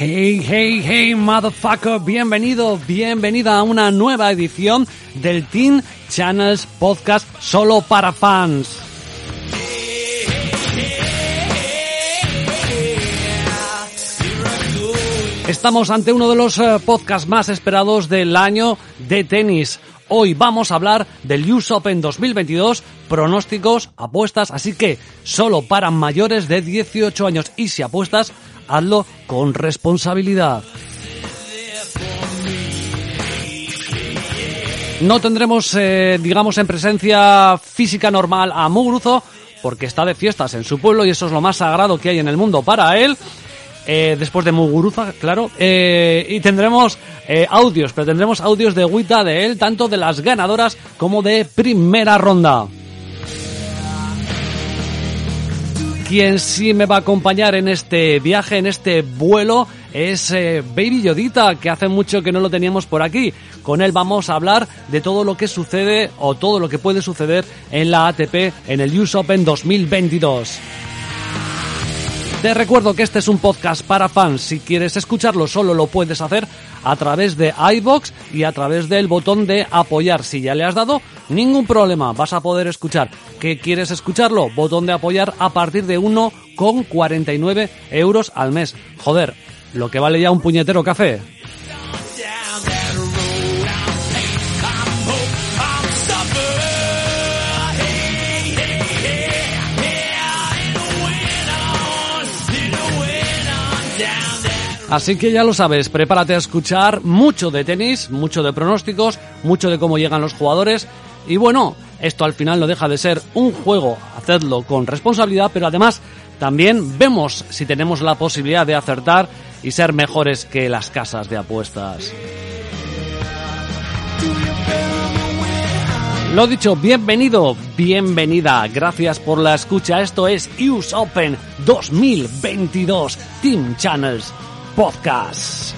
Hey, hey, hey, motherfucker, bienvenido, bienvenida a una nueva edición del Teen Channels Podcast solo para fans. Estamos ante uno de los podcasts más esperados del año de tenis. Hoy vamos a hablar del US Open 2022, pronósticos, apuestas, así que solo para mayores de 18 años y si apuestas, hazlo con responsabilidad. No tendremos, en presencia física normal a Muguruza porque está de fiestas en su pueblo y eso es lo más sagrado que hay en el mundo para él. Después de Muguruza, claro. Y tendremos audios, pero tendremos audios de Gita de él, tanto de las ganadoras como de primera ronda. Quien sí me va a acompañar en este viaje, en este vuelo, es Baby Yodita, que hace mucho que no lo teníamos por aquí. Con él vamos a hablar de todo lo que sucede o todo lo que puede suceder en la ATP en el US Open 2022. Te recuerdo que este es un podcast para fans. Si quieres escucharlo, solo lo puedes hacer a través de iVoox y a través del botón de apoyar. Si ya le has dado, ningún problema, vas a poder escuchar. ¿Qué quieres escucharlo? Botón de apoyar a partir de 1,49 euros al mes. Joder, lo que vale ya un puñetero café. Así que ya lo sabes, prepárate a escuchar mucho de tenis, mucho de pronósticos, mucho de cómo llegan los jugadores. Y bueno, esto al final no deja de ser un juego, hacedlo con responsabilidad, pero además también vemos si tenemos la posibilidad de acertar y ser mejores que las casas de apuestas. Lo dicho, bienvenido, bienvenida, gracias por la escucha. Esto es US Open 2022, Teen Channels Podcast.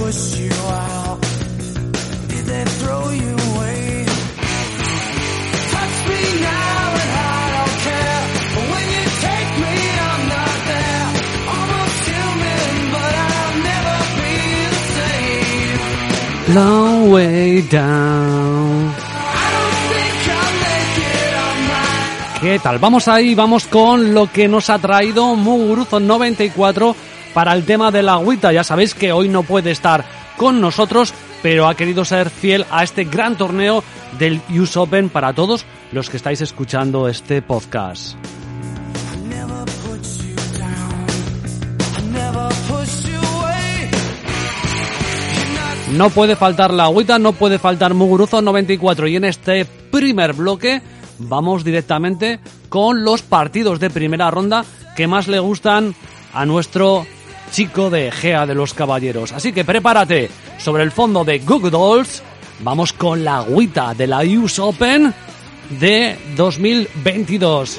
push you out? Did they throw you away? Touch me now and I don't care. When you take me, I'm not there. Almost human, but I'll never be the same. Long way down. I don't think I'll make it on my... ¿Qué tal? Vamos ahí, vamos con lo que nos ha traído Muguruza 94 para el tema de la agüita. Ya sabéis que hoy no puede estar con nosotros, pero ha querido ser fiel a este gran torneo del US Open para todos los que estáis escuchando este podcast. No puede faltar la agüita, no puede faltar Muguruza 94. Y en este primer bloque vamos directamente con los partidos de primera ronda que más le gustan a nuestro Chico de Gea de los Caballeros. Así que prepárate. Sobre el fondo de Google Dolls vamos con la agüita de la US Open de 2022.